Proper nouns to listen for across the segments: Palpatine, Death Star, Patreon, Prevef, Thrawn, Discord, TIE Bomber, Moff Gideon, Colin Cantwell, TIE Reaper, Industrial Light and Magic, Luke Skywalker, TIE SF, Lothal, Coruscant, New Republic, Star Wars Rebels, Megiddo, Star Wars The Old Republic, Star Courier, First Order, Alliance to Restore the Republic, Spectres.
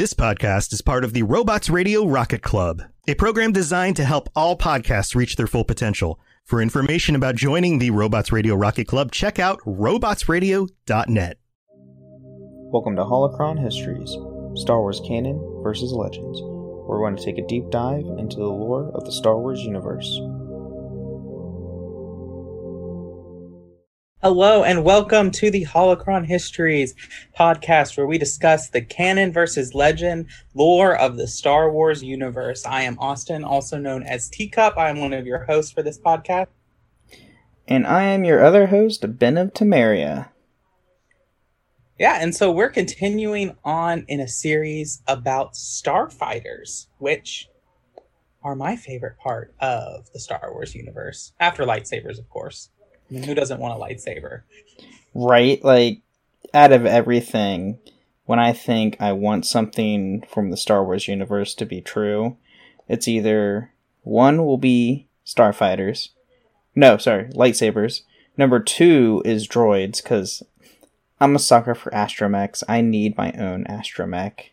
This podcast is part of the Robots Radio Rocket Club, a program designed to help all podcasts reach their full potential. For information about joining the Robots Radio Rocket Club, check out robotsradio.net. Welcome to Holocron Histories, Star Wars Canon versus Legends, where we're going to take a deep dive into the lore of the Star Wars universe. Hello and welcome to the Holocron Histories podcast, where we discuss the canon versus legend lore of the Star Wars universe. I am Austin, also known as Teacup. I am one of your hosts for this podcast. And I am your other host, Ben of Temeria. Yeah, and so we're continuing on in a series about starfighters, which are my favorite part of the Star Wars universe, after lightsabers, of course. I mean, who doesn't want a lightsaber? Right? Like, out of everything, when I think I want something from the Star Wars universe to be true, it's either one will be starfighters. No, sorry, lightsabers. Number two is droids, because I'm a sucker for astromechs. I need my own astromech.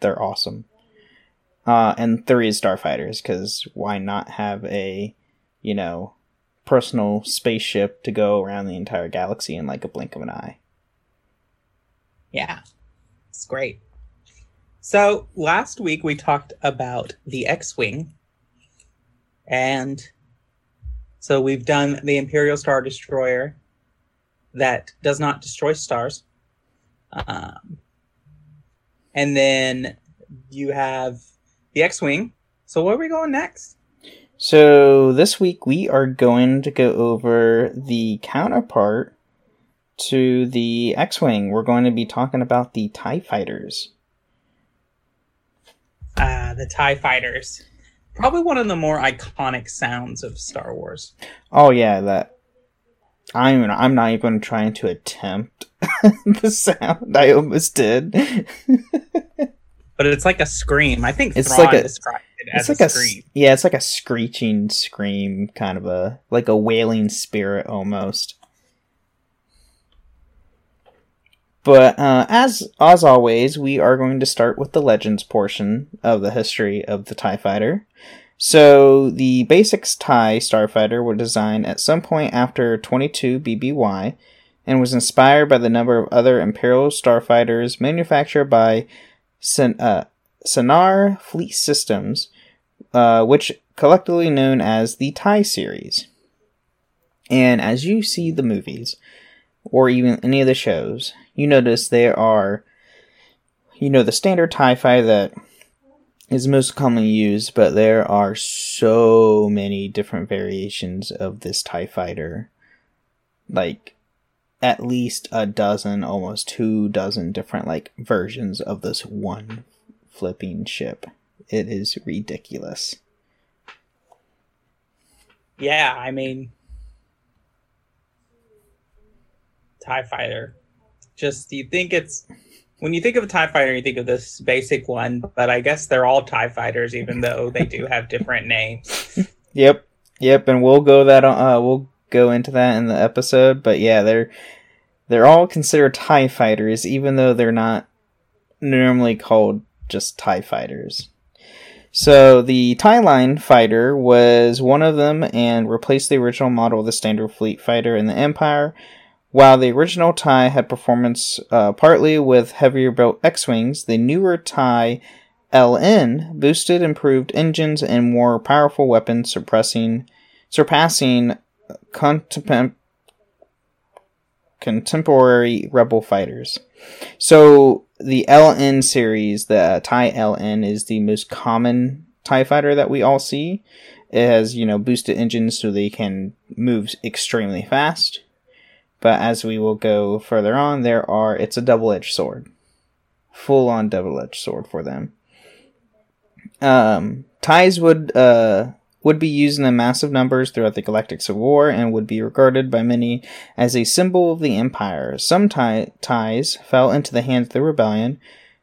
They're awesome. And three is starfighters, because why not have a, you know, personal spaceship to go around the entire galaxy in like a blink of an eye. Yeah, it's great. So last week we talked about the X-Wing, and so we've done the Imperial Star Destroyer that does not destroy stars. And then you have the X-Wing. So where are we going next? So this week we are going to go over the counterpart to the X-Wing. We're going to be talking about the TIE Fighters. The TIE Fighters. Probably one of the more iconic sounds of Star Wars. Oh yeah, that. I'm not even trying to attempt the sound. I almost did. But it's like a scream. I think it's Thrawn described. It's like a scream. Yeah, it's like a screeching scream, kind of a like a wailing spirit almost. But as always, we are going to start with the legends portion of the history of the TIE Fighter. So the basic TIE Starfighter were designed at some point after 22 BBY, and was inspired by the number of other Imperial Starfighters manufactured by Sienar Fleet Systems, which collectively known as the TIE series. And as you see the movies, or even any of the shows, you notice there are, you know, the standard TIE fighter that is most commonly used, but there are so many different variations of this TIE fighter. Like, at least a dozen, almost 24 different, like, versions of this one flipping ship. It is ridiculous. Yeah, I mean, TIE Fighter. Just, you think it's, when you think of a TIE Fighter, you think of this basic one, but I guess they're all TIE Fighters, even though they do have different names. Yep, and we'll go into that in the episode, but yeah, they're all considered TIE Fighters, even though they're not normally called just TIE Fighters. So the TIE Line fighter was one of them and replaced the original model of the standard fleet fighter in the Empire, while the original TIE had performance partly with heavier built X-Wings. The newer TIE LN boosted improved engines and more powerful weapons, surpassing contemporary rebel fighters. So the LN series, the TIE LN, is the most common TIE fighter that we all see. It has, you know, boosted engines so they can move extremely fast. But as we will go further on, it's a double-edged sword. Full-on double-edged sword for them. TIEs would be used in massive numbers throughout the Galactic Civil War and would be regarded by many as a symbol of the Empire. Some TIEs fell into the hands of the Rebellion,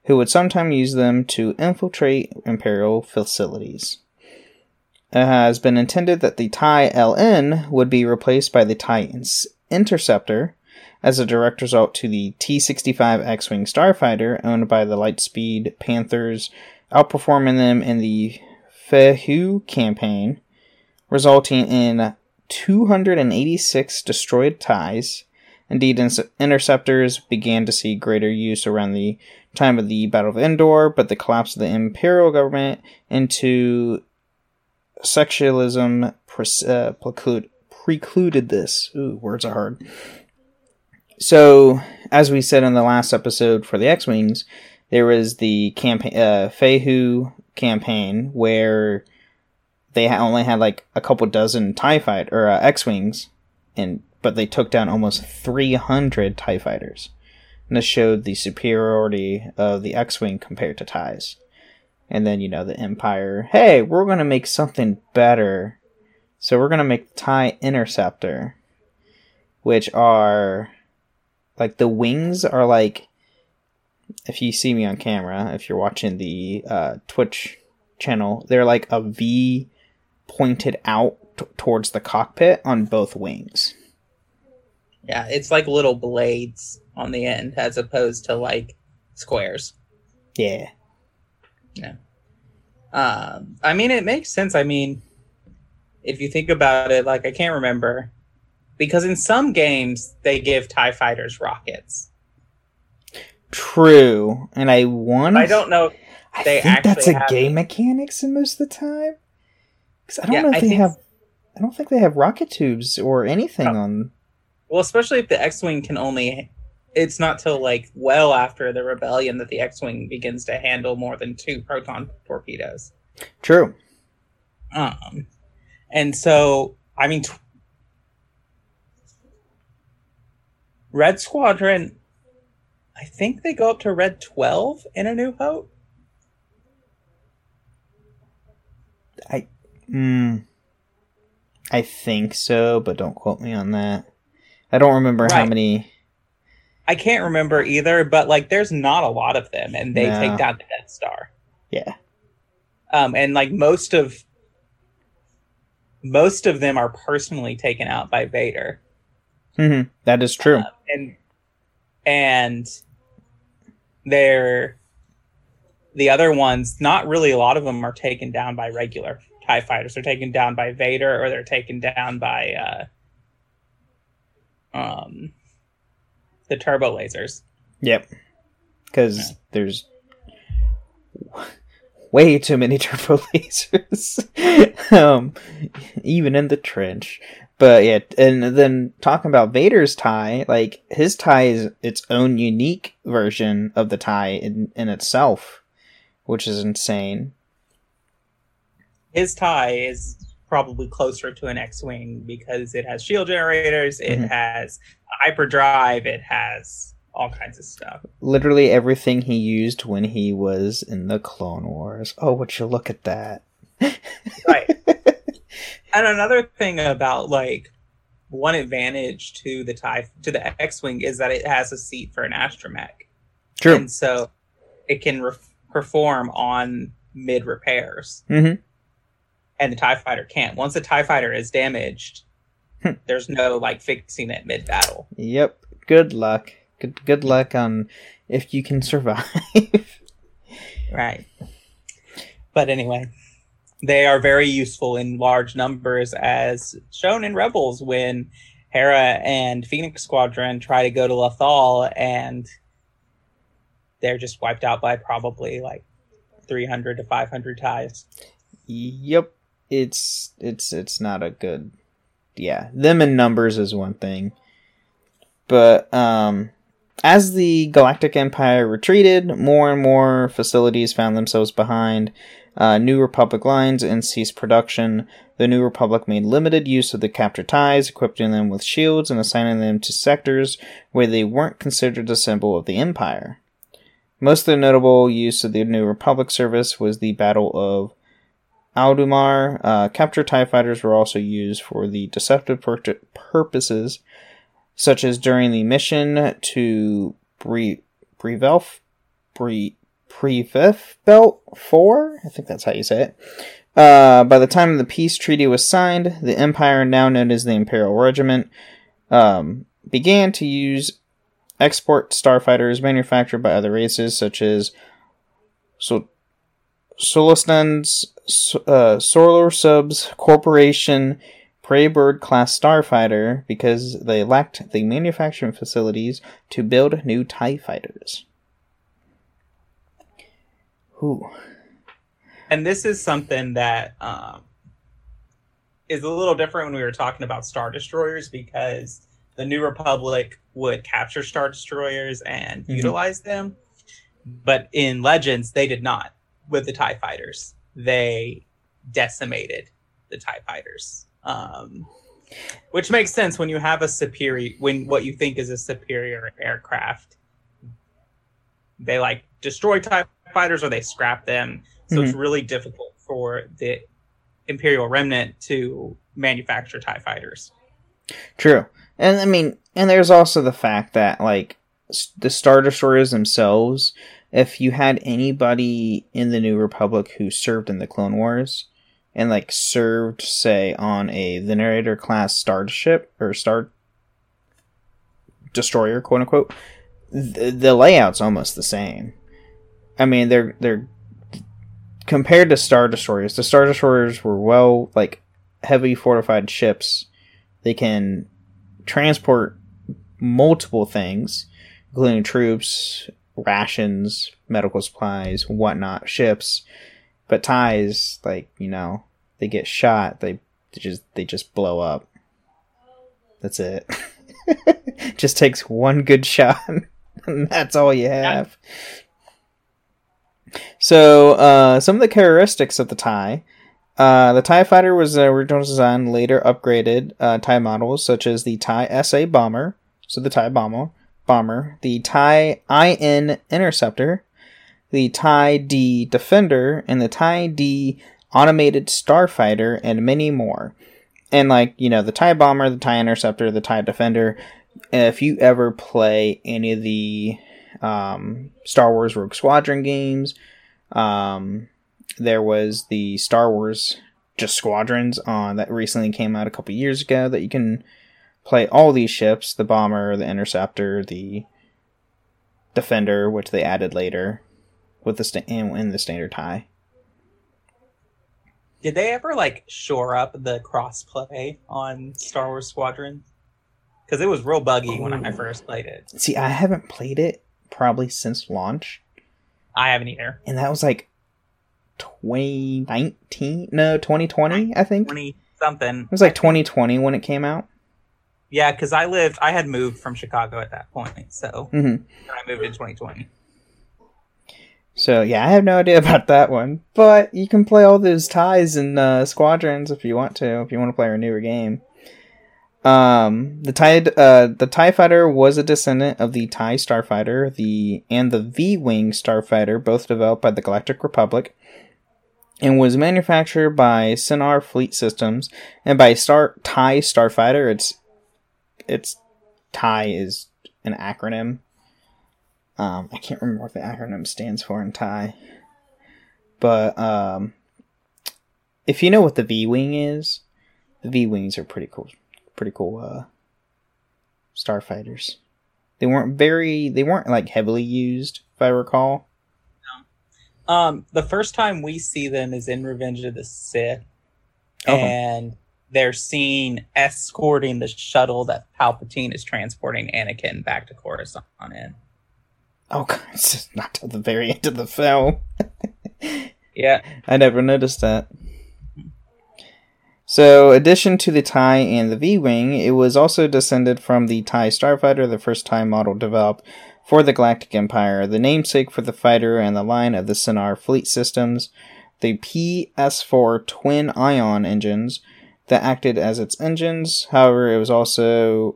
who would sometimes use them to infiltrate Imperial facilities. It has been intended that the TIE LN would be replaced by the TIE Interceptor, as a direct result to the T-65 X-Wing Starfighter owned by the Lightspeed Panthers outperforming them in the Fehu campaign, resulting in 286 destroyed TIEs. Indeed, interceptors began to see greater use around the time of the Battle of Endor, but the collapse of the Imperial government into sectionalism precluded this. Ooh, words are hard. So, as we said in the last episode for the X-Wings, there was the Fehu campaign where they only had like a couple dozen X-Wings, but they took down almost 300 TIE Fighters. And this showed the superiority of the X-Wing compared to TIEs. And then, the Empire, hey, we're going to make something better. So we're going to make the TIE Interceptor, which are, like, the wings are like, if you see me on camera, if you're watching the Twitch channel, they're like a V pointed out towards the cockpit on both wings. Yeah, it's like little blades on the end as opposed to like squares. Yeah. Yeah. I mean, it makes sense. I mean, if you think about it, like, I can't remember. Because in some games, they give TIE Fighters rockets. True. And I don't know if they actually have... I think that's a game mechanics in most of the time. Because I don't know if they have... I don't think they have rocket tubes or anything on... Well, especially if the X-Wing can only... It's not till, like, well after the Rebellion that the X-Wing begins to handle more than 2 proton torpedoes. True. And so, I mean... Red Squadron, I think they go up to Red 12 in A New Hope. I think so, but don't quote me on that. I don't remember how many. I can't remember either, but like, there's not a lot of them, and they take down the Death Star. Yeah. And like most of them are personally taken out by Vader. Mm-hmm. That is true. And they're the other ones, not really a lot of them are taken down by regular TIE Fighters. They're taken down by Vader, or they're taken down by the turbo lasers. Yep. Because there's way too many turbo lasers. Even in the trench. But yeah, and then talking about Vader's TIE, like, his TIE is its own unique version of the TIE in itself, which is insane. His TIE is probably closer to an X-Wing because it has shield generators, it has hyperdrive, it has all kinds of stuff. Literally everything he used when he was in the Clone Wars. Oh, would you look at that? Right. And another thing about, like, one advantage to the X-Wing is that it has a seat for an astromech. True. And so it can perform on mid-repairs. Mm-hmm. And the TIE Fighter can't. Once the TIE Fighter is damaged, there's no, like, fixing it mid-battle. Yep. Good luck. Good luck on if you can survive. Right. But anyway... They are very useful in large numbers, as shown in Rebels when Hera and Phoenix Squadron try to go to Lothal, and they're just wiped out by probably like 300 to 500 TIEs. Yep, it's not a good. Yeah, them in numbers is one thing, but as the Galactic Empire retreated, more and more facilities found themselves behind. New Republic lines and ceased production. The New Republic made limited use of the captured TIEs, equipping them with shields and assigning them to sectors where they weren't considered a symbol of the Empire. Most of the notable use of the New Republic service was the Battle of Aldumar. Captured TIE fighters were also used for the deceptive purposes, such as during the mission to Prevef Belt 4? I think that's how you say it. By the time the peace treaty was signed, the Empire, now known as the Imperial Regiment, began to use export starfighters manufactured by other races, such as Solostans, Solar Subs Corporation Preybird class starfighter, because they lacked the manufacturing facilities to build new TIE fighters. Ooh. And this is something that is a little different when we were talking about Star Destroyers, because the New Republic would capture Star Destroyers and utilize them. But in Legends, they did not with the TIE fighters. They decimated the TIE fighters. Which makes sense when you have a superior, when what you think is a superior aircraft, they like destroy TIE fighters or they scrap them. So it's really difficult for the Imperial Remnant to manufacture TIE fighters. True. And I mean, and there's also the fact that like the Star Destroyers themselves, if you had anybody in the New Republic who served in the Clone Wars and like served, say, on a Venerator class starship or Star Destroyer, quote unquote, the layout's almost the same. I mean, they're compared to Star Destroyers. The Star Destroyers were well, like, heavy fortified ships. They can transport multiple things, including troops, rations, medical supplies, whatnot, ships. But TIEs, like, you know, they get shot, they just blow up. That's it. Just takes one good shot, and that's all you have. So, some of the characteristics of the TIE. The TIE Fighter was the original design, later upgraded TIE models, such as the TIE SA Bomber, so the TIE Bomber, the TIE IN Interceptor, the TIE D Defender, and the TIE D Automated Starfighter, and many more. And, like, you know, the TIE Bomber, the TIE Interceptor, the TIE Defender, if you ever play any of the Star Wars Rogue Squadron games, there was the Star Wars just Squadrons on that recently came out a couple years ago that you can play all these ships, the Bomber, the Interceptor, the Defender, which they added later with the in the standard TIE. Did they ever like shore up the crossplay on Star Wars Squadron? Because it was real buggy when I first played it. See, I haven't played it probably since launch. I haven't either. And that was like 2020, I think. 20 something. It was like 2020 when it came out. Yeah, because I had moved from Chicago at that point, so I moved in 2020. So yeah, I have no idea about that one, but you can play all those TIEs and squadrons if you want to play a newer game. The TIE Fighter was a descendant of the TIE Starfighter, and the V-Wing Starfighter, both developed by the Galactic Republic, and was manufactured by Sienar Fleet Systems, and by TIE Starfighter. It's TIE is an acronym. I can't remember what the acronym stands for in TIE, but if you know what the V-Wing is, the V-Wings are pretty cool. Starfighters. They weren't like heavily used, if I recall. No. The first time we see them is in Revenge of the Sith, and they're seen escorting the shuttle that Palpatine is transporting Anakin back to Coruscant in. Oh god, it's just not till the very end of the film. Yeah, I never noticed that. So, in addition to the TIE and the V-Wing, it was also descended from the TIE Starfighter, the first TIE model developed for the Galactic Empire, the namesake for the fighter and the line of the Sienar Fleet Systems, the PS4 twin-ion engines that acted as its engines. However, it was also,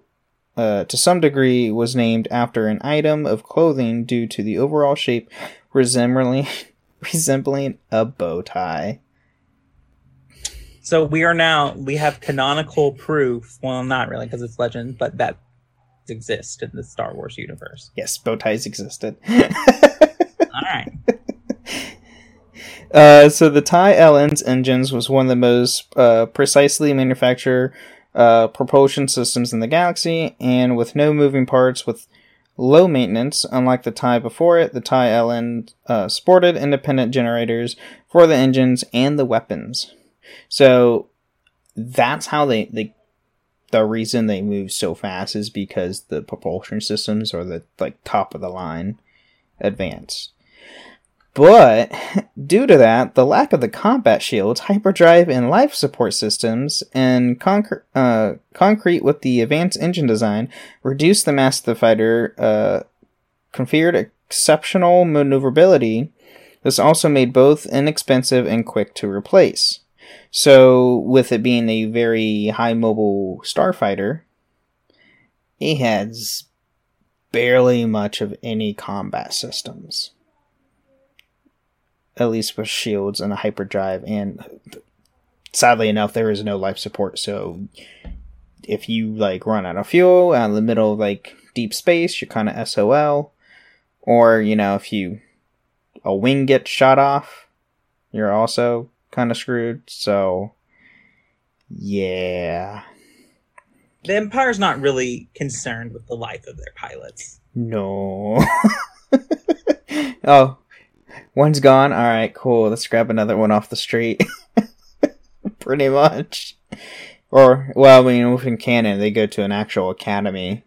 to some degree, was named after an item of clothing due to the overall shape resembling a bow tie. So we have canonical proof, well, not really because it's Legend, but that exists in the Star Wars universe. Yes, bow ties existed. All right. So the TIE LN's engines was one of the most precisely manufactured propulsion systems in the galaxy, and with no moving parts with low maintenance. Unlike the TIE before it, the TIE LN sported independent generators for the engines and the weapons. So that's how the reason they move so fast is because the propulsion systems are the top of the line advanced. But due to that, the lack of the combat shields, hyperdrive, and life support systems, and concrete with the advanced engine design, reduced the mass of the fighter, conferred exceptional maneuverability. This also made both inexpensive and quick to replace. So, with it being a very high mobile starfighter, it has barely much of any combat systems. At least with shields and a hyperdrive, and sadly enough, there is no life support. So if you run out of fuel out in the middle of deep space, you're kind of SOL. Or if a wing gets shot off, you're also kind of screwed. So yeah, the Empire's not really concerned with the life of their pilots. No. Oh. One's gone. All right, cool. Let's grab another one off the street. Pretty much. Or, well, within canon, they go to an actual academy.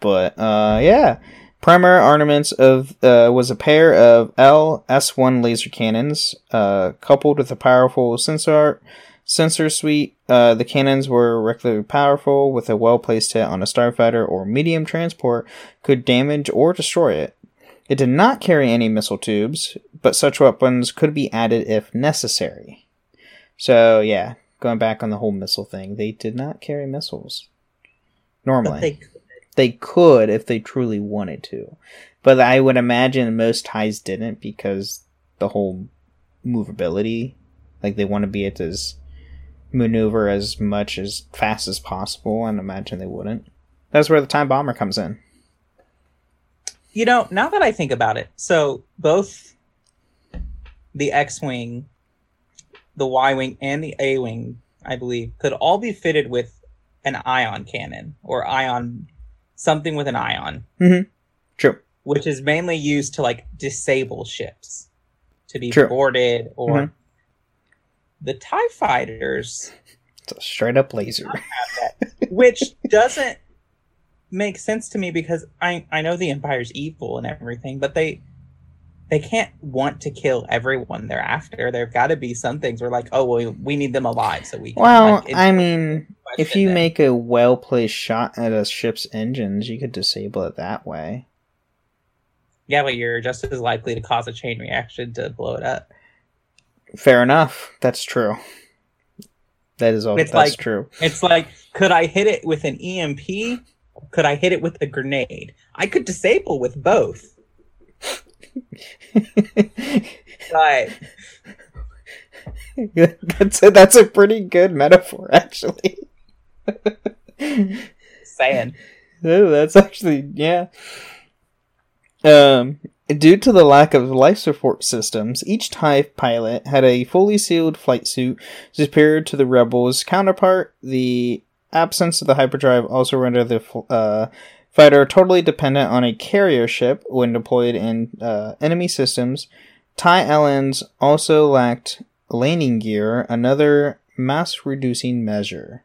But, yeah. Primary armaments was a pair of LS-1 laser cannons, coupled with a powerful sensor suite. The cannons were regularly powerful, with a well-placed hit on a starfighter or medium transport could damage or destroy it. It did not carry any missile tubes, but such weapons could be added if necessary. So, yeah, going back on the whole missile thing, they did not carry missiles. Normally. But they could if they truly wanted to. But I would imagine most TIEs didn't because the whole movability, they want to be able to maneuver as much as fast as possible, and imagine they wouldn't. That's where the TIE Bomber comes in. Now that I think about it, so both the X-Wing, the Y-Wing, and the A-Wing, I believe, could all be fitted with an ion cannon or something with an ion. Mm-hmm. True. Which is mainly used to, disable ships to be boarded or mm-hmm. The TIE Fighters. It's a straight-up laser. Which doesn't makes sense to me because I know the Empire's evil and everything, but they can't want to kill everyone they're after. There've got to be some things where we need them alive so we can. Well, if you make a well-placed shot at a ship's engines, you could disable it that way. Yeah, but you're just as likely to cause a chain reaction to blow it up. Fair enough. That's true. That is all. That's true. It's could I hit it with an EMP? Could I hit it with a grenade? I could disable with both. But that's a pretty good metaphor, actually. Saying. That's actually, yeah. Due to the lack of life support systems, each TIE pilot had a fully sealed flight suit superior to the Rebels' counterpart. The absence of the hyperdrive also rendered the fighter totally dependent on a carrier ship when deployed in enemy systems. TIE LNs also lacked landing gear, another mass-reducing measure.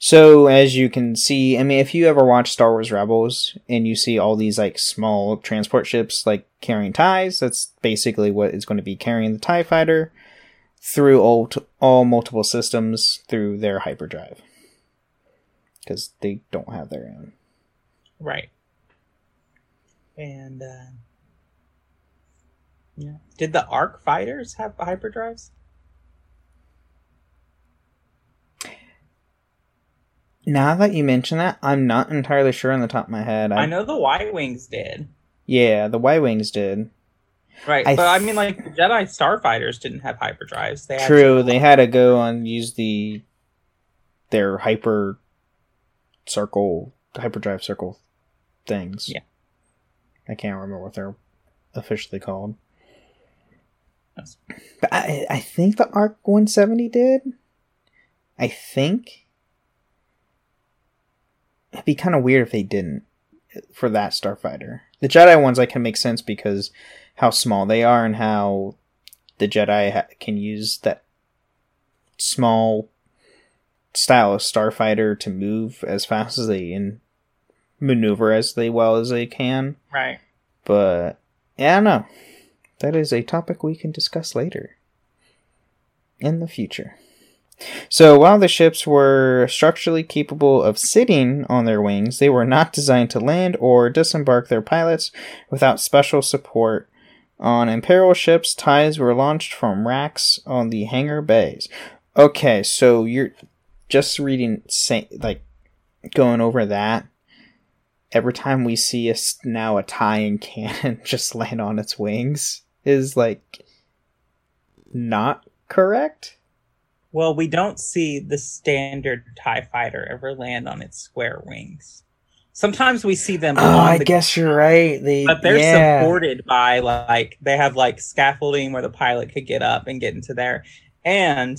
So, as you can see, if you ever watch Star Wars Rebels, and you see all these, small transport ships, carrying TIEs, that's basically what is going to be carrying the TIE fighter through all multiple systems through their hyperdrive. Because they don't have their own. Right. And, yeah. Did the ARC fighters have hyperdrives? Now that you mention that, I'm not entirely sure on the top of my head. I know the Y-Wings did. Yeah, the Y-Wings did. Right, the Jedi Starfighters didn't have hyperdrives. True, they had to go and use their hyper... hyperdrive circle things. Yeah. I can't remember what they're officially called. But I think the ARC-170 did. I think. It'd be kind of weird if they didn't for that starfighter. The Jedi ones I can make sense because how small they are and how the Jedi can use that small style of starfighter to move as fast as they and maneuver as they well as they can. Right. But yeah, I don't know. That is a topic we can discuss later in the future. So while the ships were structurally capable of sitting on their wings, they were not designed to land or disembark their pilots without special support. On Imperial ships, TIEs were launched from racks on the hangar bays. Okay, so you're just reading, like, going over that. Every time we see now a TIE in canon just land on its wings is, like, not correct? Well, we don't see the standard TIE fighter ever land on its square wings. Sometimes we see them. I guess you're right. But they're supported by, like, they have, like, scaffolding where the pilot could get up and get into there. And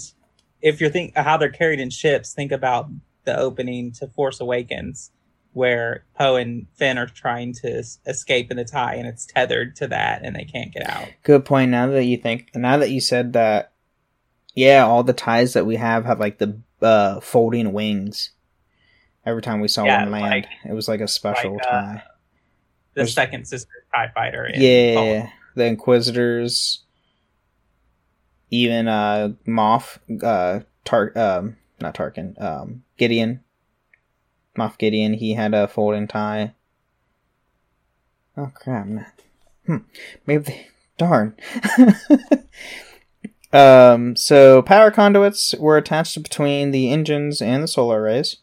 if you're thinking how they're carried in ships, think about the opening to Force Awakens where Poe and Finn are trying to escape in the TIE and it's tethered to that and they can't get out. Good point. Now that you said that, yeah, all the TIEs that we have like the folding wings. Every time we saw one land, it was like a special TIE. The second sister TIE fighter. The Inquisitors. Even Moff, not Tarkin, Gideon. Moff Gideon, he had a folding TIE. Oh, crap. Maybe darn. So power conduits were attached between the engines and the solar arrays.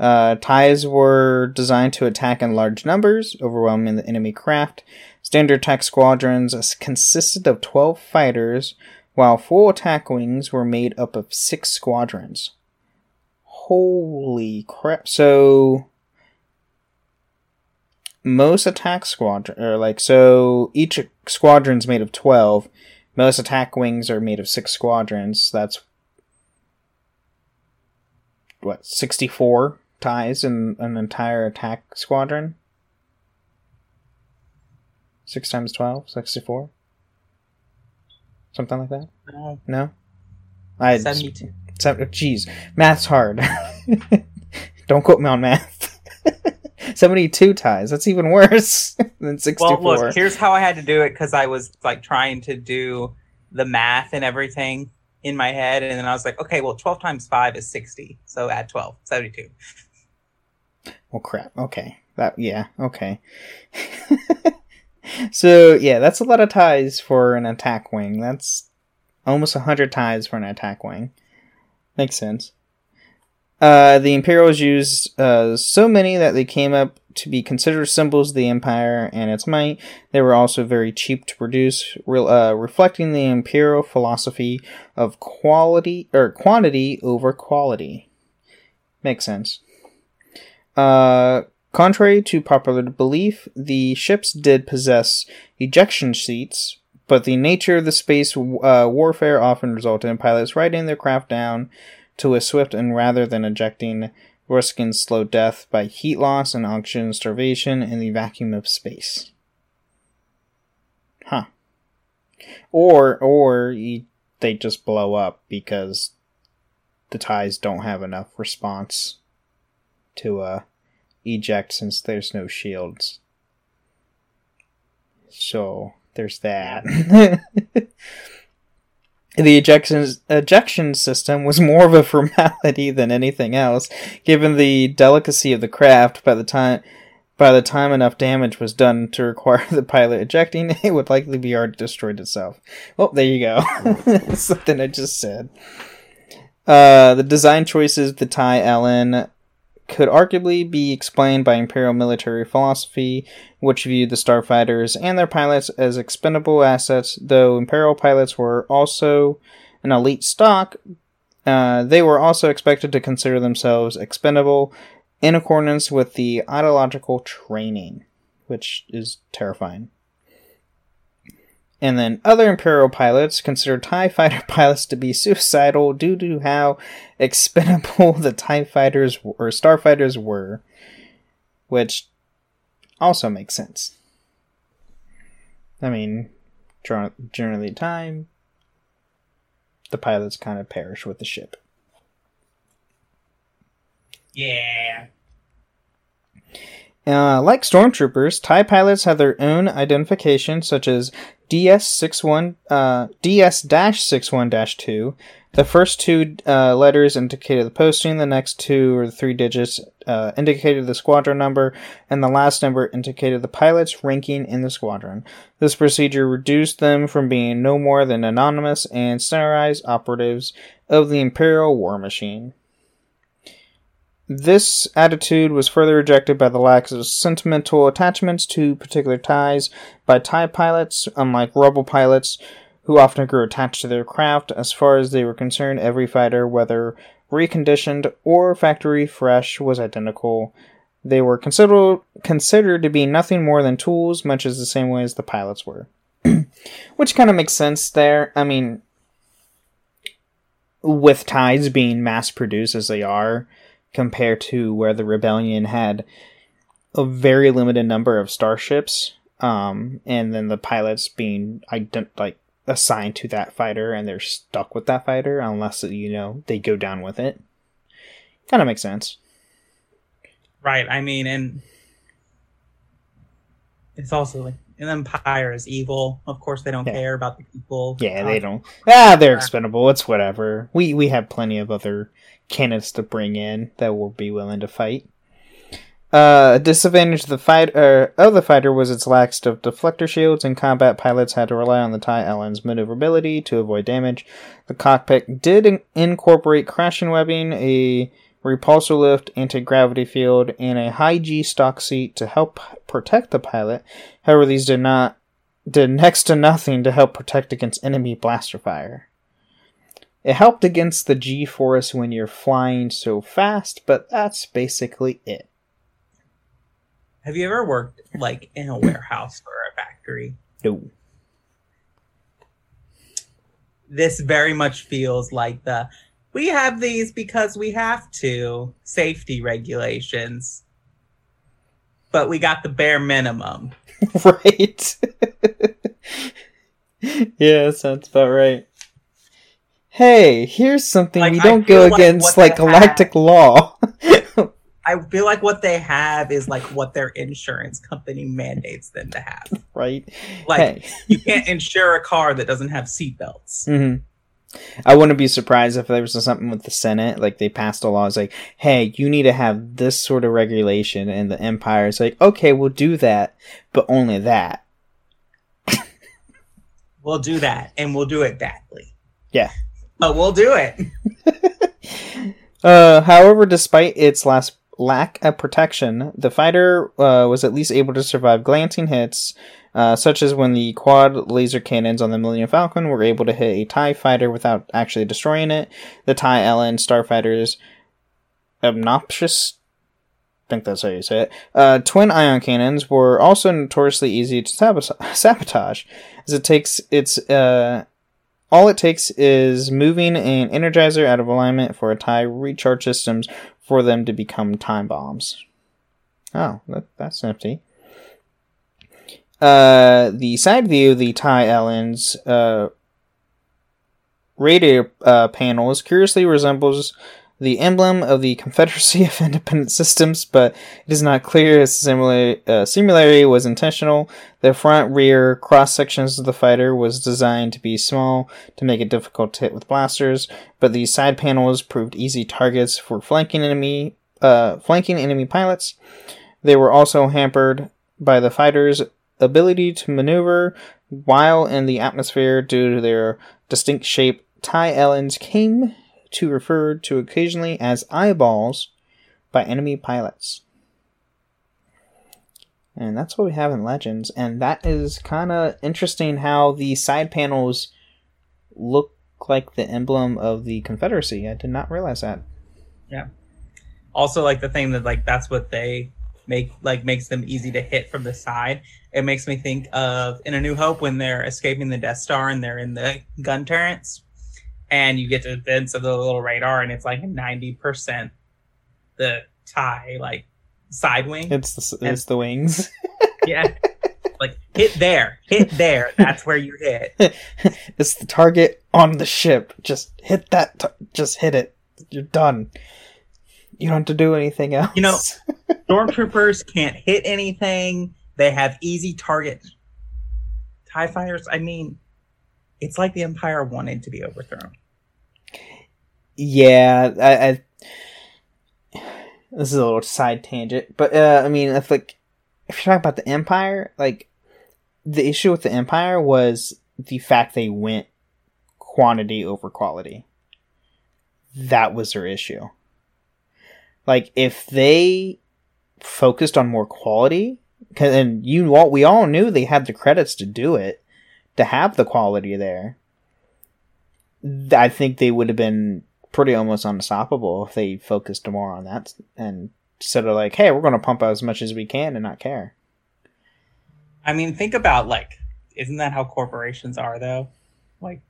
TIEs were designed to attack in large numbers, overwhelming the enemy craft. Standard attack squadrons consisted of 12 fighters, while full attack wings were made up of 6 squadrons. Holy crap. So, most attack squadron, each squadron's made of 12. Most attack wings are made of 6 squadrons. That's 64 TIEs in an entire attack squadron? 6 times 12? 64? Something like that? No? 72. Jeez, math's hard. Don't quote me on math. 72 TIEs. That's even worse than 64. Well, look, here's how I had to do it because I was like trying to do the math and everything in my head, and then I was like, okay, well, 12 times 5 is 60, so add 12, 72. Well, crap, okay. Okay. So, yeah, that's a lot of TIEs for an attack wing. That's almost 100 TIEs for an attack wing. Makes sense. The Imperials used so many that they came up to be considered symbols of the Empire and its might. They were also very cheap to produce, reflecting the Imperial philosophy of quantity over quality. Makes sense. Contrary to popular belief, the ships did possess ejection seats, but the nature of the space warfare often resulted in pilots riding their craft down to a swift and rather than ejecting, risking slow death by heat loss and oxygen starvation in the vacuum of space. Huh. Or they just blow up because the TIEs don't have enough response to eject since there's no shields. So there's that. The ejection system was more of a formality than anything else, given the delicacy of the craft. By the time enough damage was done to require the pilot ejecting, it would likely be already destroyed itself. Oh, there you go. That's something I just said. The design choices of the TIE LN could arguably be explained by Imperial military philosophy, which viewed the starfighters and their pilots as expendable assets. Though Imperial pilots were also an elite stock, they were also expected to consider themselves expendable in accordance with the ideological training, which is terrifying. And then other Imperial pilots considered TIE fighter pilots to be suicidal due to how expendable the TIE fighters or starfighters were. which also makes sense. I mean, generally time, the pilots kind of perish with the ship. Yeah. Like stormtroopers, TIE pilots have their own identification, such as DS-61-2. The first two letters indicated the posting, the next two or three digits indicated the squadron number, and the last number indicated the pilot's ranking in the squadron. This procedure reduced them from being no more than anonymous and standardized operatives of the Imperial War Machine. This attitude was further rejected by the lack of sentimental attachments to particular ties by TIE pilots, unlike Rebel pilots, who often grew attached to their craft. As far as they were concerned, every fighter, whether reconditioned or factory fresh, was identical. They were considered to be nothing more than tools, much as the same way as the pilots were. Which kind of makes sense there. I mean, with ties being mass-produced as they are, compared to where the Rebellion had a very limited number of starships, and then the pilots being assigned to that fighter, and they're stuck with that fighter unless, they go down with it. Kind of makes sense. Right, I mean, and it's also like, an empire is evil. Of course, they don't care about the people. Yeah, they don't. They're expendable. It's whatever. We have plenty of other cannons to bring in that will be willing to fight. A disadvantage of the fighter was its lack of deflector shields. In combat, pilots had to rely on the TIE LN's maneuverability to avoid damage. The cockpit did incorporate crashing webbing, a repulsor lift, anti-gravity field, and a high-G stock seat to help protect the pilot. However, these did next to nothing to help protect against enemy blaster fire. It helped against the G-force when you're flying so fast, but that's basically it. Have you ever worked, in a warehouse or a factory? No. This very much feels like we have these because we have to. Safety regulations. But we got the bare minimum. Right. Yeah, that sounds about right. Hey, here's something we don't go against, galactic law. I feel like what they have is, what their insurance company mandates them to have. Right. You can't insure a car that doesn't have seatbelts. Mm-hmm. I wouldn't be surprised if there was something with the Senate, they passed a law, it's like, hey, you need to have this sort of regulation, and the Empire is like, okay, we'll do that, but only that. We'll do that, and we'll do it badly. Yeah. But we'll do it. However, despite its lack of protection, the fighter was at least able to survive glancing hits, such as when the quad laser cannons on the Millennium Falcon were able to hit a TIE fighter without actually destroying it. The TIE LN Starfighter's obnoxious, I think that's how you say it, twin ion cannons were also notoriously easy to sabotage, as it takes its all it takes is moving an energizer out of alignment for a TIE recharge systems for them to become time bombs. Oh, that's empty. The side view, the TIE LN's radio panels curiously resembles the emblem of the Confederacy of Independent Systems, but it is not clear if similarity was intentional. The front rear cross sections of the fighter was designed to be small to make it difficult to hit with blasters, but the side panels proved easy targets for flanking enemy pilots. They were also hampered by the fighter's ability to maneuver while in the atmosphere due to their distinct shape. TIE LNs came to referred to occasionally as eyeballs by enemy pilots. And that's what we have in Legends, and that is kind of interesting how the side panels look like the emblem of the Confederacy. I did not realize that. Yeah. Also, the thing that, that's what they make, makes them easy to hit from the side. It makes me think of in A New Hope when they're escaping the Death Star and they're in the gun turrets, and you get to the vents of the little radar, and it's 90% the TIE side wing. It's the wings. Yeah. Like, hit there. That's where you hit. It's the target on the ship. Just hit it. You're done. You don't have to do anything else. You know, stormtroopers can't hit anything. They have easy targets. TIE fighters, I mean, it's like the Empire wanted to be overthrown. Yeah, I this is a little side tangent, but I mean, if you're talking about the Empire, like, the issue with the Empire was the fact they went quantity over quality. That was their issue. Like, if they focused on more quality, and we all knew they had the credits to do it, to have the quality there, I think they would have been pretty almost unstoppable if they focused more on that and sort of like, hey, we're going to pump out as much as we can and not care. I mean, think about, like, isn't that how corporations are, though? Like,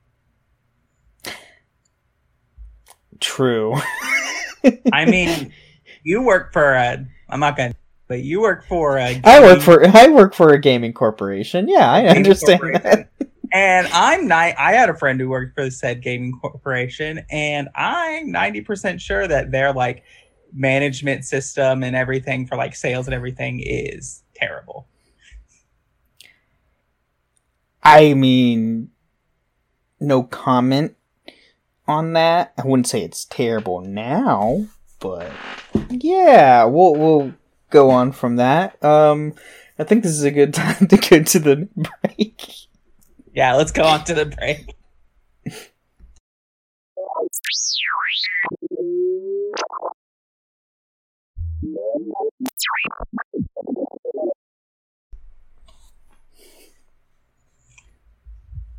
true. I mean, you work for you work for a gaming... I work for a gaming corporation. Yeah, I understand that. And I had a friend who worked for said gaming corporation, and I'm 90% sure that their, like, management system and everything for, like, sales and everything is terrible. I mean, no comment on that. I wouldn't say it's terrible now, but yeah, we'll go on from that. I think this is a good time to go to the break. Yeah, let's go on to the break.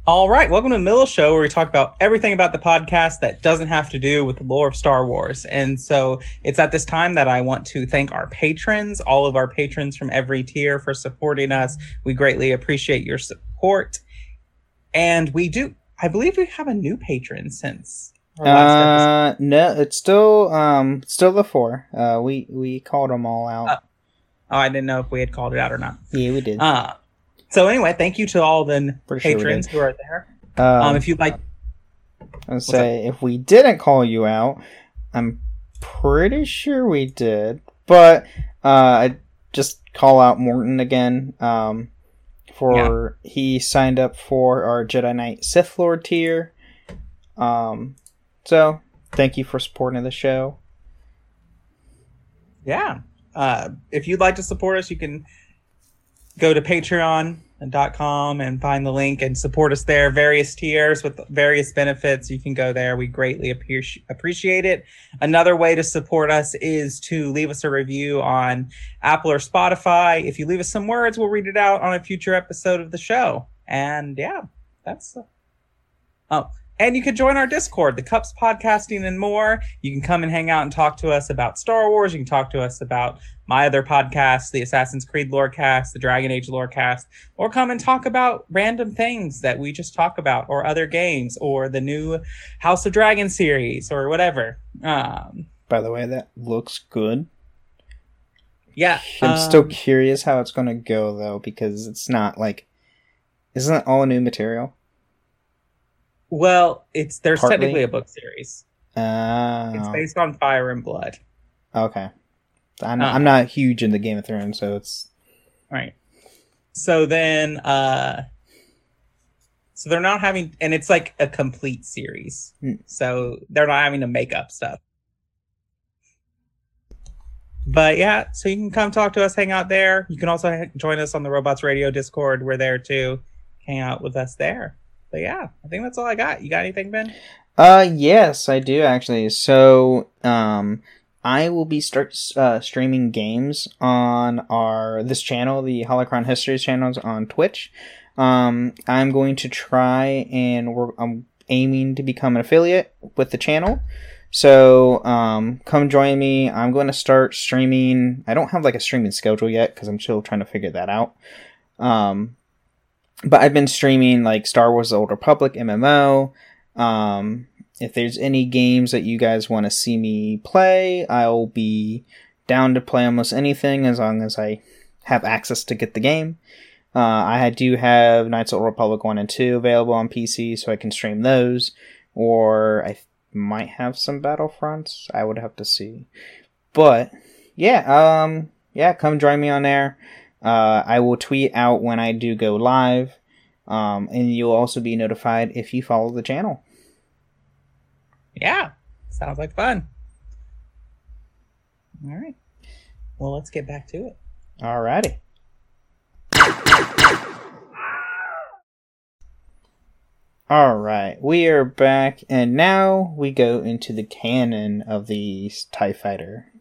All right, welcome to the middle show, where we talk about everything about the podcast that doesn't have to do with the lore of Star Wars. And so it's at this time that I want to thank our patrons, all of our patrons from every tier, for supporting us. We greatly appreciate your support. And I believe we have a new patron since our last episode. No, it's still the four. We called them all out. Oh, I didn't know if we had called it out or not. Yeah, we did. So anyway, thank you to all the patrons who are there. If you'd like, I'll say if we didn't call you out, I'm pretty sure we did. But I just call out Morton again. He signed up for our Jedi Knight Sith Lord tier. So thank you for supporting the show. Yeah. If you'd like to support us, you can go to Patreon.com and find the link and support us there. Various tiers with various benefits. You can go there. We greatly appreciate it. Another way to support us is to leave us a review on Apple or Spotify. If you leave us some words, we'll read it out on a future episode of the show. And yeah, that's... And you can join our Discord, the Cups Podcasting and more. You can come and hang out and talk to us about Star Wars. You can talk to us about my other podcasts, the Assassin's Creed Lorecast, the Dragon Age Lorecast, or come and talk about random things that we just talk about, or other games, or the new House of Dragon series, or whatever. By the way, that looks good. Yeah. I'm still curious how it's going to go, though, because it's not like... Isn't it all new material? Well, there's technically a book series. It's based on Fire and Blood. Okay. I'm not huge into Game of Thrones, so it's... Right. So then... So they're not having... And it's like a complete series. Hmm. So they're not having to make up stuff. But yeah, so you can come talk to us, hang out there. You can also join us on the Robots Radio Discord. We're there too. Hang out with us there. But yeah, I think that's all I got. You got anything, Ben? Yes, I do, actually. So, I will be streaming games on this channel, the Holocron Histories channels on Twitch. I'm going to try, and I'm aiming to become an affiliate with the channel. So, come join me. I'm going to start streaming. I don't have, like, a streaming schedule yet, because I'm still trying to figure that out. But I've been streaming, like, Star Wars The Old Republic, MMO. If there's any games that you guys want to see me play, I'll be down to play almost anything as long as I have access to get the game. I do have Knights of the Republic 1 and 2 available on PC, so I can stream those. Or I might have some Battlefronts. I would have to see. But, yeah, come join me on there. I will tweet out when I do go live. And you'll also be notified if you follow the channel. Yeah, sounds like fun. All right. Well, let's get back to it. All righty. All right, we are back, and now we go into the canon of the TIE Fighter.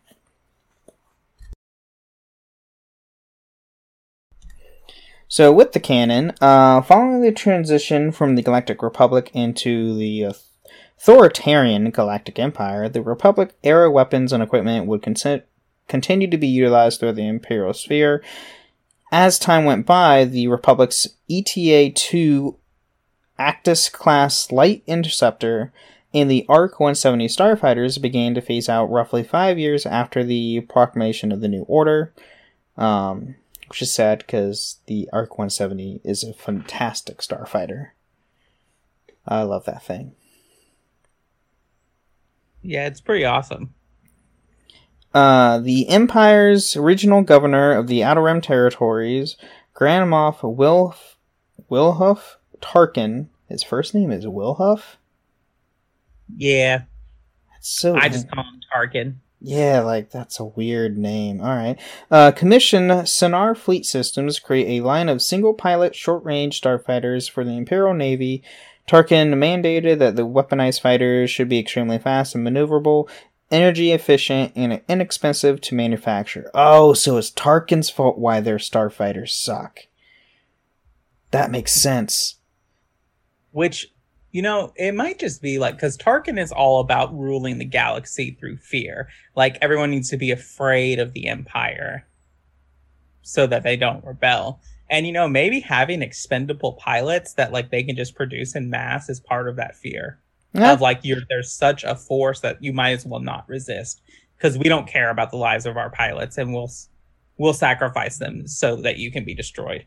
So with the canon, following the transition from the Galactic Republic into the authoritarian Galactic Empire, the Republic era weapons and equipment would continue to be utilized throughout the Imperial sphere. As time went by, the Republic's ETA-2 Actus-class light interceptor and the ARC-170 starfighters began to phase out roughly 5 years after the proclamation of the New Order, which is sad because the ARC-170 is a fantastic starfighter. I love that thing. Yeah, it's pretty awesome. The Empire's regional governor of the Outer Rim Territories, Grand Moff Wilhuff Tarkin. His first name is Wilhuff? Yeah. That's so I just call him Tarkin. Yeah, like, that's a weird name. Alright. Commissioned Sienar Fleet Systems create a line of single-pilot, short-range starfighters for the Imperial Navy. Tarkin mandated that the weaponized fighters should be extremely fast and maneuverable, energy-efficient, and inexpensive to manufacture. Oh, so it's Tarkin's fault why their starfighters suck. That makes sense. Which, you know, it might just be like, because Tarkin is all about ruling the galaxy through fear. Like, everyone needs to be afraid of the Empire so that they don't rebel. And, you know, maybe having expendable pilots that, like, they can just produce in mass is part of that fear. Yeah. Of, like, there's such a force that you might as well not resist. Because we don't care about the lives of our pilots, and we'll sacrifice them so that you can be destroyed.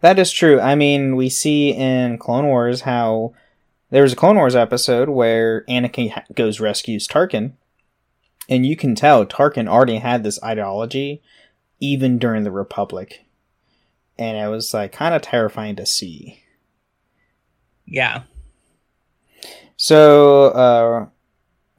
That is true. I mean, we see in Clone Wars how there was a Clone Wars episode where Anakin goes rescues Tarkin, and you can tell Tarkin already had this ideology even during the Republic, and it was like kind of terrifying to see. Yeah. So,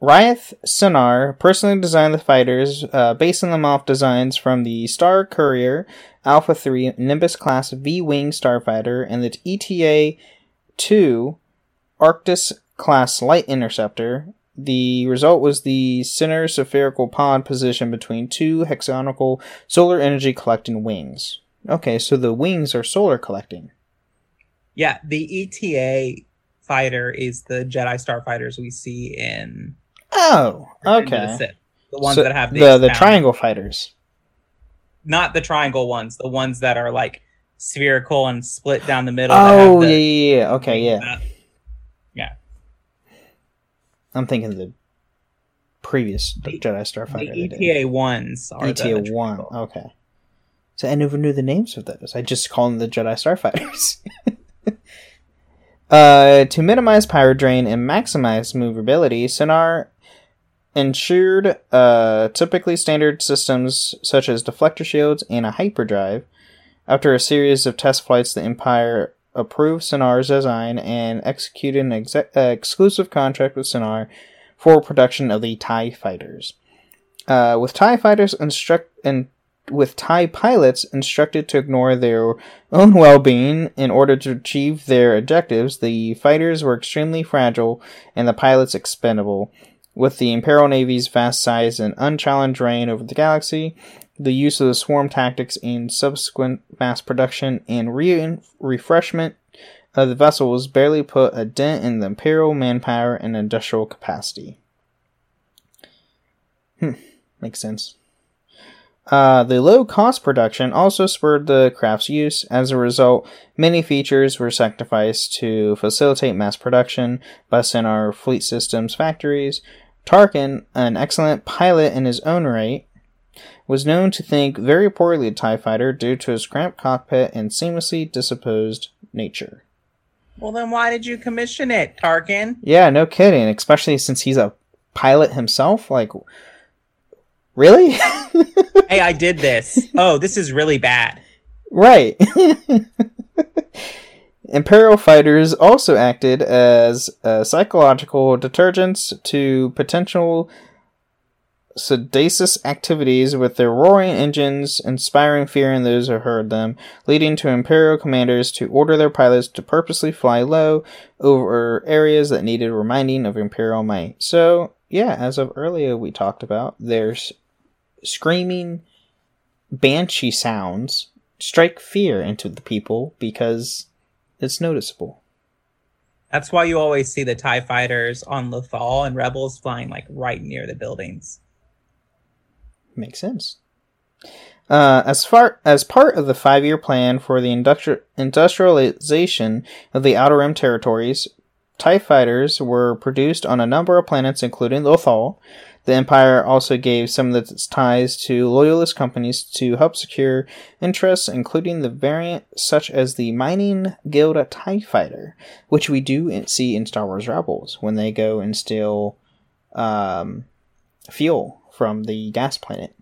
Riath Sienar personally designed the fighters, basing them off designs from the Star Courier Alpha 3 Nimbus-class V-Wing starfighter and the ETA-2 Arctis-class light interceptor. The result was the center spherical pod positioned between two hexagonal solar energy collecting wings. Okay, so the wings are solar collecting. Yeah, the ETA fighter is the Jedi Starfighters we see in... Oh, okay. The ones so that have the triangle fighters. Not the triangle ones. The ones that are like spherical and split down the middle. Oh, that have yeah. Okay, yeah. Yeah. I'm thinking the previous Jedi Starfighter. The ETA ones are ETA the one. Okay. So I never knew the names of those. I just call them the Jedi Starfighters. To minimize power drain and maximize maneuverability, Sienar ensured typically standard systems such as deflector shields and a hyperdrive. After a series of test flights, the Empire approved Sienar's design and executed an exclusive contract with Sienar for production of the TIE fighters. With TIE pilots instructed to ignore their own well-being in order to achieve their objectives, the fighters were extremely fragile and the pilots expendable. With the Imperial Navy's vast size and unchallenged reign over the galaxy, the use of the swarm tactics and subsequent mass production and refreshment of the vessels barely put a dent in the Imperial manpower and industrial capacity. Makes sense. The low-cost production also spurred the craft's use. As a result, many features were sacrificed to facilitate mass production by Sienar Fleet Systems factories. Tarkin, an excellent pilot in his own right, was known to think very poorly of TIE Fighter due to his cramped cockpit and seamlessly disposed nature. Well, then why did you commission it, Tarkin? Yeah, no kidding, especially since he's a pilot himself. Like, really? Hey, I did this. Oh, this is really bad. Right. Imperial fighters also acted as psychological deterrents to potential sedacious activities with their roaring engines, inspiring fear in those who heard them, leading to Imperial commanders to order their pilots to purposely fly low over areas that needed reminding of Imperial might. So, yeah, as of earlier we talked about, there's screaming banshee sounds strike fear into the people because it's noticeable. That's why you always see the TIE fighters on Lothal and Rebels flying like right near the buildings. Makes sense. As part of the 5-year plan for the industrialization of the Outer Rim territories, TIE fighters were produced on a number of planets, including Lothal. The Empire also gave some of its ties to loyalist companies to help secure interests, including the variant such as the Mining Guild TIE Fighter, which we do see in Star Wars Rebels when they go and steal fuel from the gas planet.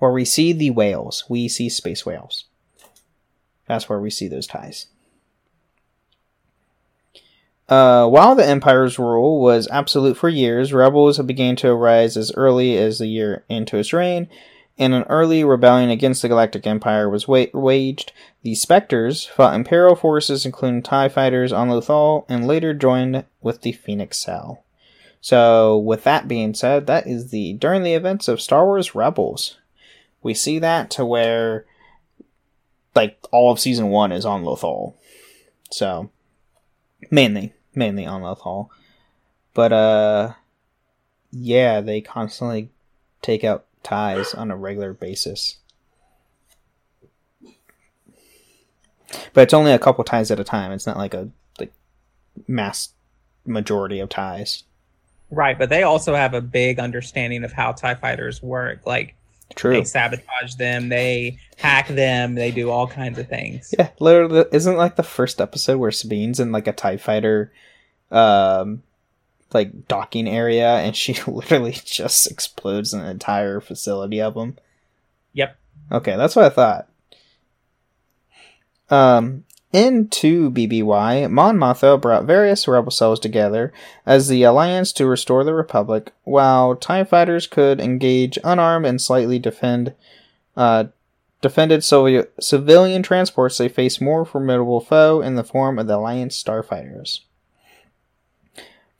Where we see the whales. We see space whales. That's where we see those ties. While the Empire's rule was absolute for years, rebels began to arise as early as the year into its reign, and an early rebellion against the Galactic Empire was waged. The Spectres fought Imperial forces, including TIE fighters, on Lothal, and later joined with the Phoenix Cell. So, with that being said, that is during the events of Star Wars Rebels. We see that to where, like, all of Season 1 is on Lothal. So, mainly on Lothal. But, yeah, they constantly take out TIEs on a regular basis. But it's only a couple TIEs at a time. It's not like a mass majority of TIEs. Right, but they also have a big understanding of how TIE fighters work. Like, true. They sabotage them, they hack them, they do all kinds of things. Yeah, literally, isn't the first episode where Sabine's in a TIE fighter docking area and she literally just explodes an entire facility of them? Yep. Okay, that's what I thought. Into BBY, Mon Mothma brought various rebel cells together as the Alliance to restore the Republic, while TIE fighters could engage unarmed and slightly defended civilian transports. They faced more formidable foe in the form of the Alliance Starfighters.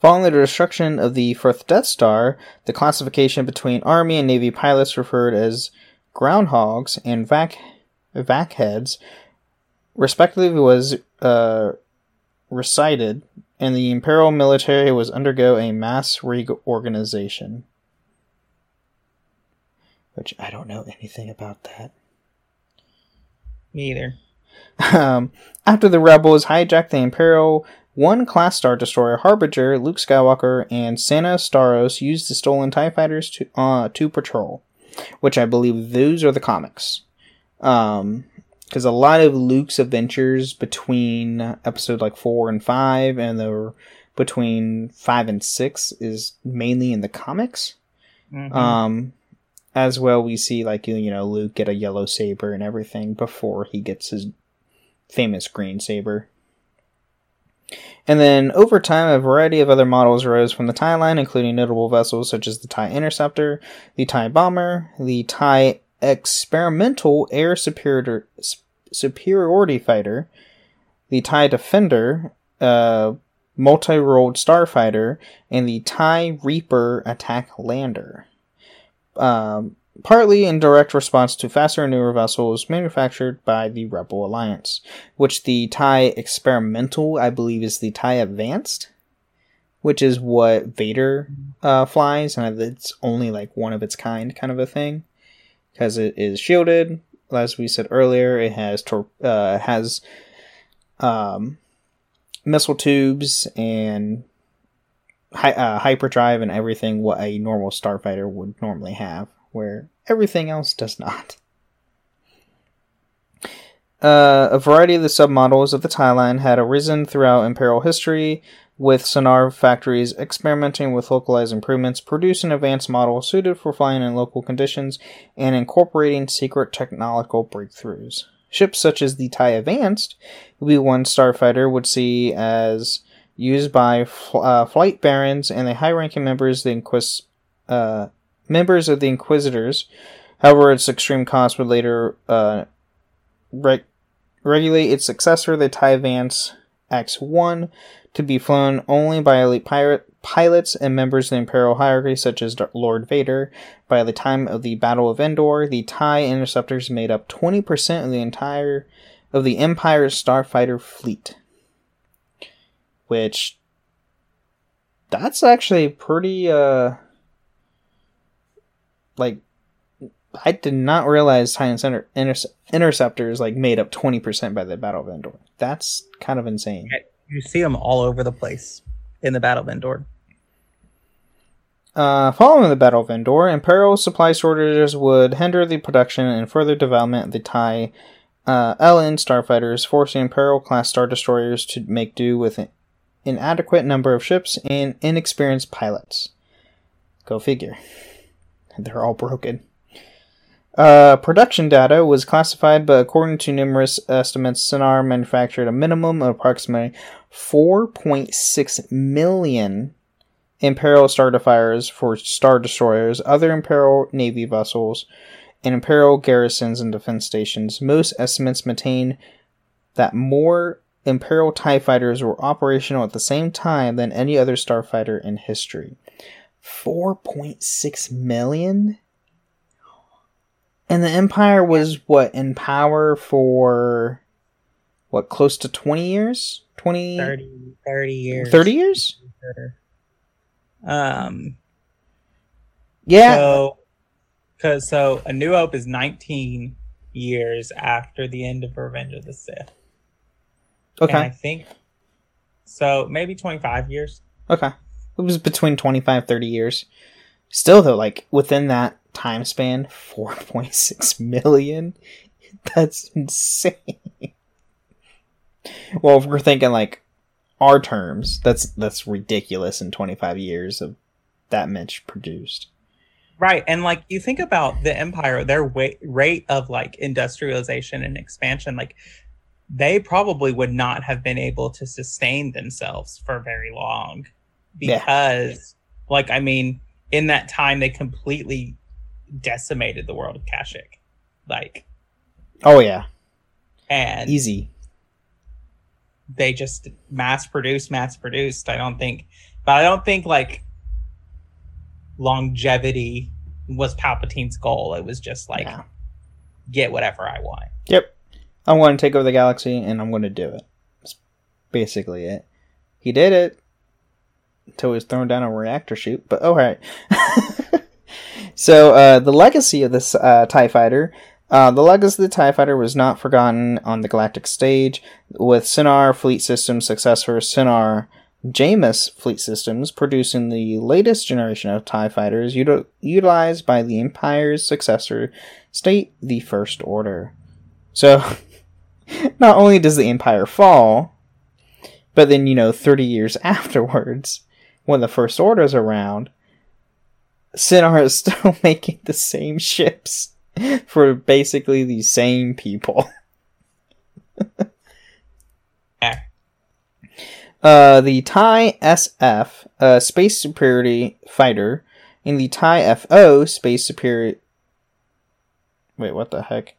Following the destruction of the First Death Star, the classification between Army and Navy pilots referred as groundhogs and vac heads respectively was recited, and the Imperial military was undergo a mass reorganization. Which I don't know anything about that. Me either. After the rebels hijacked the Imperial 1-class Star Destroyer Harbinger, Luke Skywalker and Santa Staros used the stolen TIE fighters to patrol, which I believe those are the comics. Because a lot of Luke's adventures between episode 4 and 5 and between 5 and 6 is mainly in the comics. Mm-hmm. As well, we see Luke get a yellow saber and everything before he gets his famous green saber. And then over time, a variety of other models arose from the TIE line, including notable vessels such as the TIE Interceptor, the TIE Bomber, the TIE Experimental Air Superiority Fighter, the TIE Defender, multi-role Starfighter, and the TIE Reaper Attack Lander. Partly in direct response to faster and newer vessels manufactured by the Rebel Alliance, which the TIE Experimental, I believe, is the TIE Advanced, which is what Vader flies, and it's only one of its kind of a thing. Because it is shielded, as we said earlier, it has missile tubes and hyperdrive and everything what a normal starfighter would normally have. Where Everything else does not. A variety of the submodels of the TIE line had arisen throughout Imperial history, with Sienar factories experimenting with localized improvements, producing advanced models suited for flying in local conditions, and incorporating secret technological breakthroughs. Ships such as the TIE Advanced, V-Wing Starfighter would see as used by flight barons and the high-ranking members of the Inquisitors. However, its extreme cost would later regulate its successor, the TIE Advance X-1, to be flown only by elite pilots and members of the Imperial hierarchy, such as Lord Vader. By the time of the Battle of Endor, the TIE Interceptors made up 20% of the entire of the Empire's starfighter fleet. Which, that's actually pretty, I did not realize TIE Interceptors, made up 20% by the Battle of Endor. That's kind of insane. You see them all over the place in the Battle of Endor. Following the Battle of Endor, Imperial supply shortages would hinder the production and further development of the TIE LN starfighters, forcing Imperial-class Star Destroyers to make do with an inadequate number of ships and inexperienced pilots. Go figure. They're all broken. Production data was classified, but according to numerous estimates, Sienar manufactured a minimum of approximately 4.6 million Imperial Starfighters for Star Destroyers, other Imperial Navy vessels, and Imperial garrisons and defense stations. Most estimates maintain that more Imperial TIE Fighters were operational at the same time than any other starfighter in history. 4.6 million? And the Empire was, in power for, close to 20 years? 30 years. 30 years? Yeah. So A New Hope is 19 years after the end of Revenge of the Sith. Okay. And I think, so maybe 25 years. Okay. It was between 25, 30 years. Still, though, within that time span, 4.6 million? That's insane. Well, if we're thinking our terms, that's ridiculous in 25 years of that much produced. Right, and you think about the Empire, their rate of industrialization and expansion, they probably would not have been able to sustain themselves for very long because, in that time they completely decimated the world of Kashyyyk. Oh yeah. And easy. They just mass produced. I don't think longevity was Palpatine's goal. It was just get whatever I want. Yep. I'm going to take over the galaxy and I'm going to do it. That's basically it. He did it until he was thrown down a reactor chute, but alright. So, the legacy of this TIE Fighter. The legacy of the TIE Fighter was not forgotten on the galactic stage, with Sienar Fleet Systems successor Sienar Jameis Fleet Systems producing the latest generation of TIE Fighters utilized by the Empire's successor state, the First Order. So, not only does the Empire fall, but then, 30 years afterwards, when the First Order's around, Sienar is still making the same ships for basically the same people. The TIE SF, Space Superiority Fighter, and the TIE FO, Space Superiority... Wait, what the heck?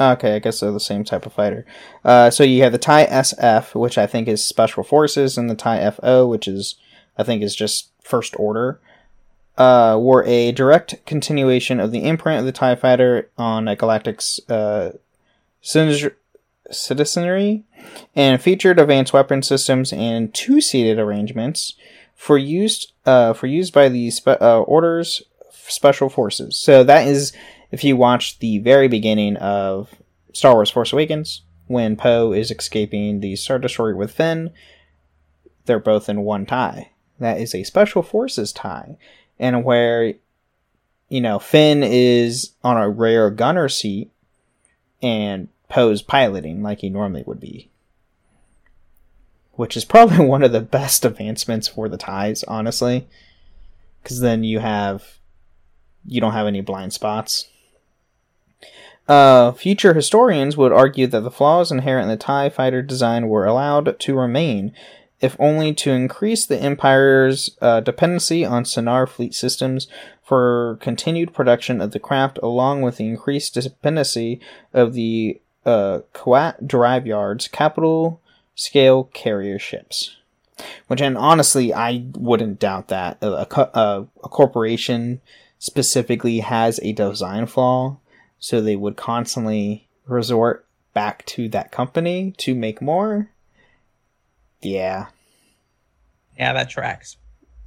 Okay, I guess they're the same type of fighter. So you have the TIE SF, which I think is Special Forces, and the TIE FO, which I think is just First Order. Were a direct continuation of the imprint of the TIE Fighter on a galactic citizenry, and featured advanced weapon systems and two-seated arrangements for use by the Order's Special Forces. So that is, if you watch the very beginning of Star Wars Force Awakens, when Poe is escaping the Star Destroyer with Finn, they're both in one TIE. That is a Special Forces TIE. And where you know, Finn is on a rear gunner seat and Poe's piloting like he normally would be. Which is probably one of the best advancements for the TIEs, honestly. Because then you don't have any blind spots. Future historians would argue that the flaws inherent in the TIE fighter design were allowed to remain, if only to increase the Empire's dependency on Sienar Fleet Systems for continued production of the craft, along with the increased dependency of the Kuat drive yards, capital-scale carrier ships. Which, and honestly, I wouldn't doubt that. A corporation specifically has a design flaw, so they would constantly resort back to that company to make more. Yeah, that tracks.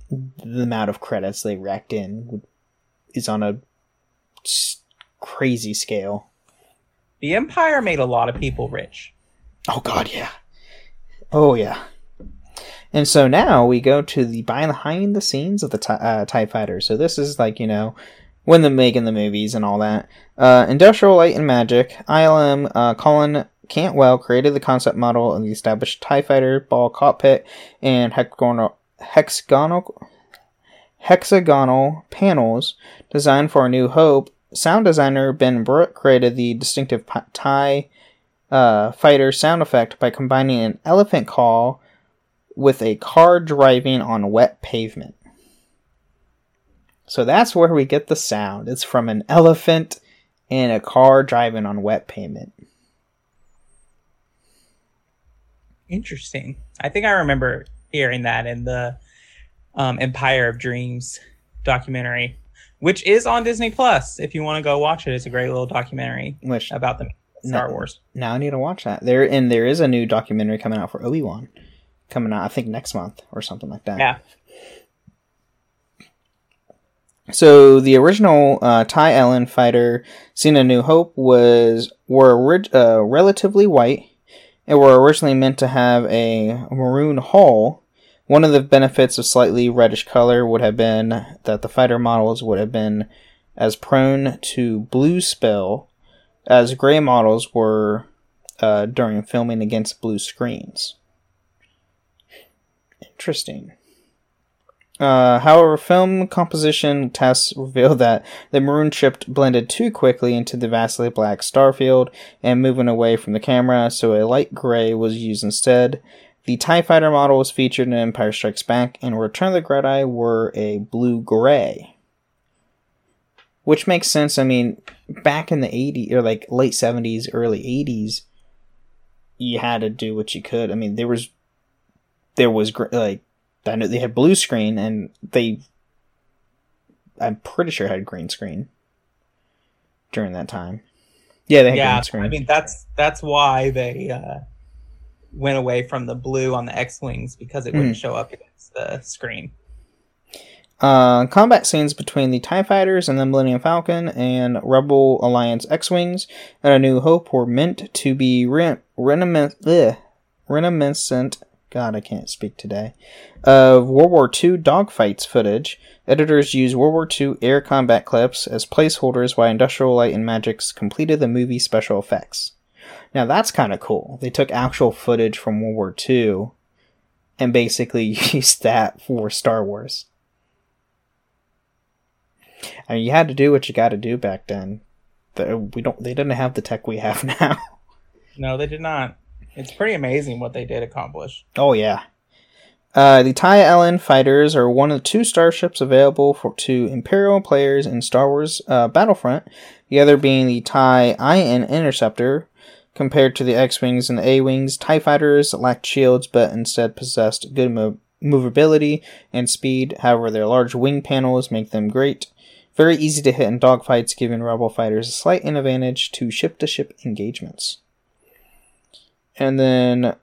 The amount of credits they racked in is on a crazy scale. The Empire made a lot of people rich. Oh, God, yeah. Oh, yeah. And so now we go to the behind the scenes of the TIE Fighter. So this is like, you know, when they're making the movies and all that. Industrial Light and Magic, ILM, Colin Cantwell created the concept model of the established TIE Fighter ball cockpit and hexagonal panels designed for A New Hope. Sound designer Ben Brook created the distinctive TIE Fighter sound effect by combining an elephant call with a car driving on wet pavement. So that's where we get the sound. It's from an elephant and a car driving on wet pavement. Interesting. I think I remember hearing that in the Empire of Dreams documentary, which is on Disney Plus. If you want to go watch it, it's a great little documentary about the Star Wars. Now I need to watch that. There is a new documentary coming out for Obi-Wan, coming out I think next month or something like that. Yeah. So the original TIE LN fighter seen in New Hope were relatively white. They were originally meant to have a maroon hull. One of the benefits of slightly reddish color would have been that the fighter models would have been as prone to blue spill as gray models were during filming against blue screens. Interesting. However, film composition tests revealed that the maroon chip blended too quickly into the vastly black starfield and moving away from the camera, so a light gray was used instead. The TIE Fighter model was featured in Empire Strikes Back, and Return of the Jedi were a blue-gray. Which makes sense. I mean, back in the 80s, or like late 70s, early 80s, you had to do what you could. I mean, there was like, I know they had blue screen, and I'm pretty sure had green screen during that time. Yeah, they had green screen. I mean, that's why they went away from the blue on the X-Wings, because it wouldn't show up against the screen. Combat scenes between the TIE Fighters and the Millennium Falcon and Rebel Alliance X-Wings and A New Hope were meant to be reminiscent. God, I can't speak today. Of World War II dogfights footage, editors used World War II air combat clips as placeholders while Industrial Light and Magic's completed the movie special effects. Now that's kind of cool. They took actual footage from World War II and basically used that for Star Wars. I mean, you had to do what you got to do back then. They didn't have the tech we have now. No, they did not. It's pretty amazing what they did accomplish. Oh, yeah. The TIE LN fighters are one of the two starships available to Imperial players in Star Wars Battlefront, the other being the TIE IN Interceptor. Compared to the X-Wings and the A-Wings, TIE fighters lacked shields but instead possessed good movability and speed. However, their large wing panels make them great. Very easy to hit in dogfights, giving Rebel fighters a slight advantage to ship-to-ship engagements. And then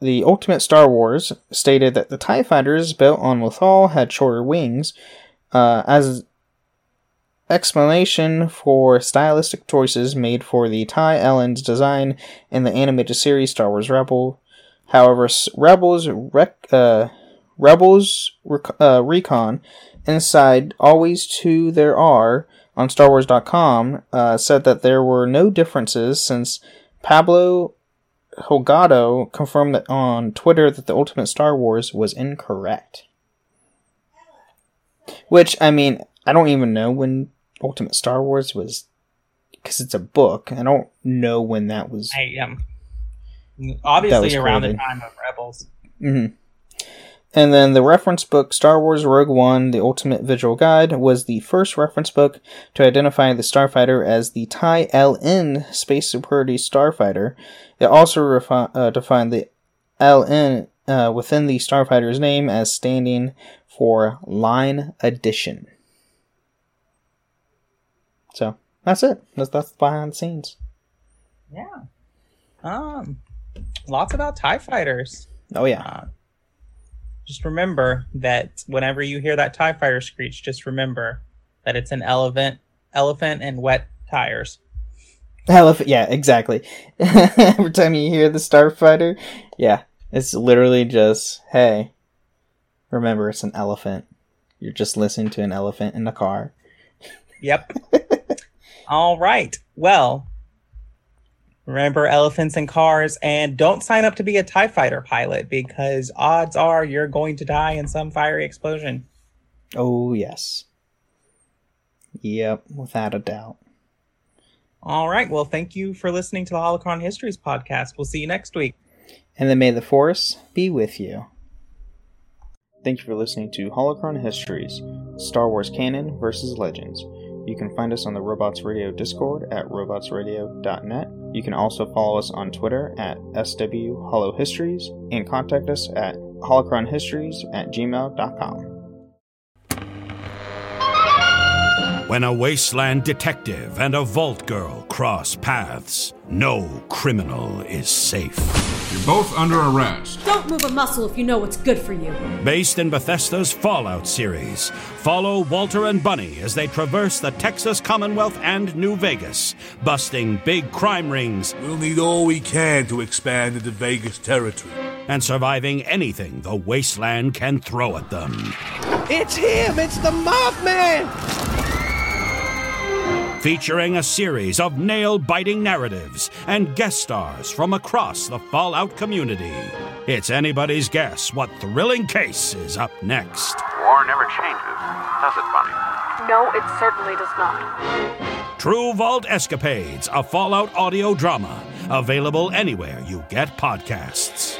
the Ultimate Star Wars stated that the TIE fighters built on Lothal had shorter wings as explanation for stylistic choices made for the TIE LN's design in the animated series Star Wars Rebels. However, Rebels Recon Inside Always Two There Are on StarWars.com said that there were no differences, since Pablo Holgado confirmed that on Twitter that the Ultimate Star Wars was incorrect. Which, I mean, I don't even know when Ultimate Star Wars was, because it's a book. I don't know when that was. Obviously was around the time of Rebels. Mm-hmm. And then the reference book Star Wars Rogue One, The Ultimate Visual Guide, was the first reference book to identify the Starfighter as the TIE LN Space Superiority Starfighter. It also defined the LN within the Starfighter's name as standing for Line Addition. So, that's it. That's behind the scenes. Yeah. Lots about TIE Fighters. Oh, yeah. Just remember that whenever you hear that TIE Fighter screech, just remember that it's an elephant and wet tires. Elephant, yeah, exactly. Every time you hear the Starfighter, yeah, it's literally just, hey, remember it's an elephant. You're just listening to an elephant in a car. Yep. All right. Well, remember elephants and cars, and don't sign up to be a TIE Fighter pilot, because odds are you're going to die in some fiery explosion. Oh, yes. Yep, without a doubt. All right, well, thank you for listening to the Holocron Histories podcast. We'll see you next week. And then may the Force be with you. Thank you for listening to Holocron Histories, Star Wars Canon versus Legends. You can find us on the Robots Radio Discord at robotsradio.net. You can also follow us on Twitter at SWHoloHistories and contact us at holocronhistories@gmail.com. When a wasteland detective and a vault girl cross paths, no criminal is safe. You're both under arrest. Don't move a muscle if you know what's good for you. Based in Bethesda's Fallout series, follow Walter and Bunny as they traverse the Texas Commonwealth and New Vegas, busting big crime rings. We'll need all we can to expand into Vegas territory. And surviving anything the wasteland can throw at them. It's him! It's the Mothman! Featuring a series of nail-biting narratives and guest stars from across the Fallout community. It's anybody's guess what thrilling case is up next. War never changes, does it, Bunny? No, it certainly does not. True Vault Escapades, a Fallout audio drama. Available anywhere you get podcasts.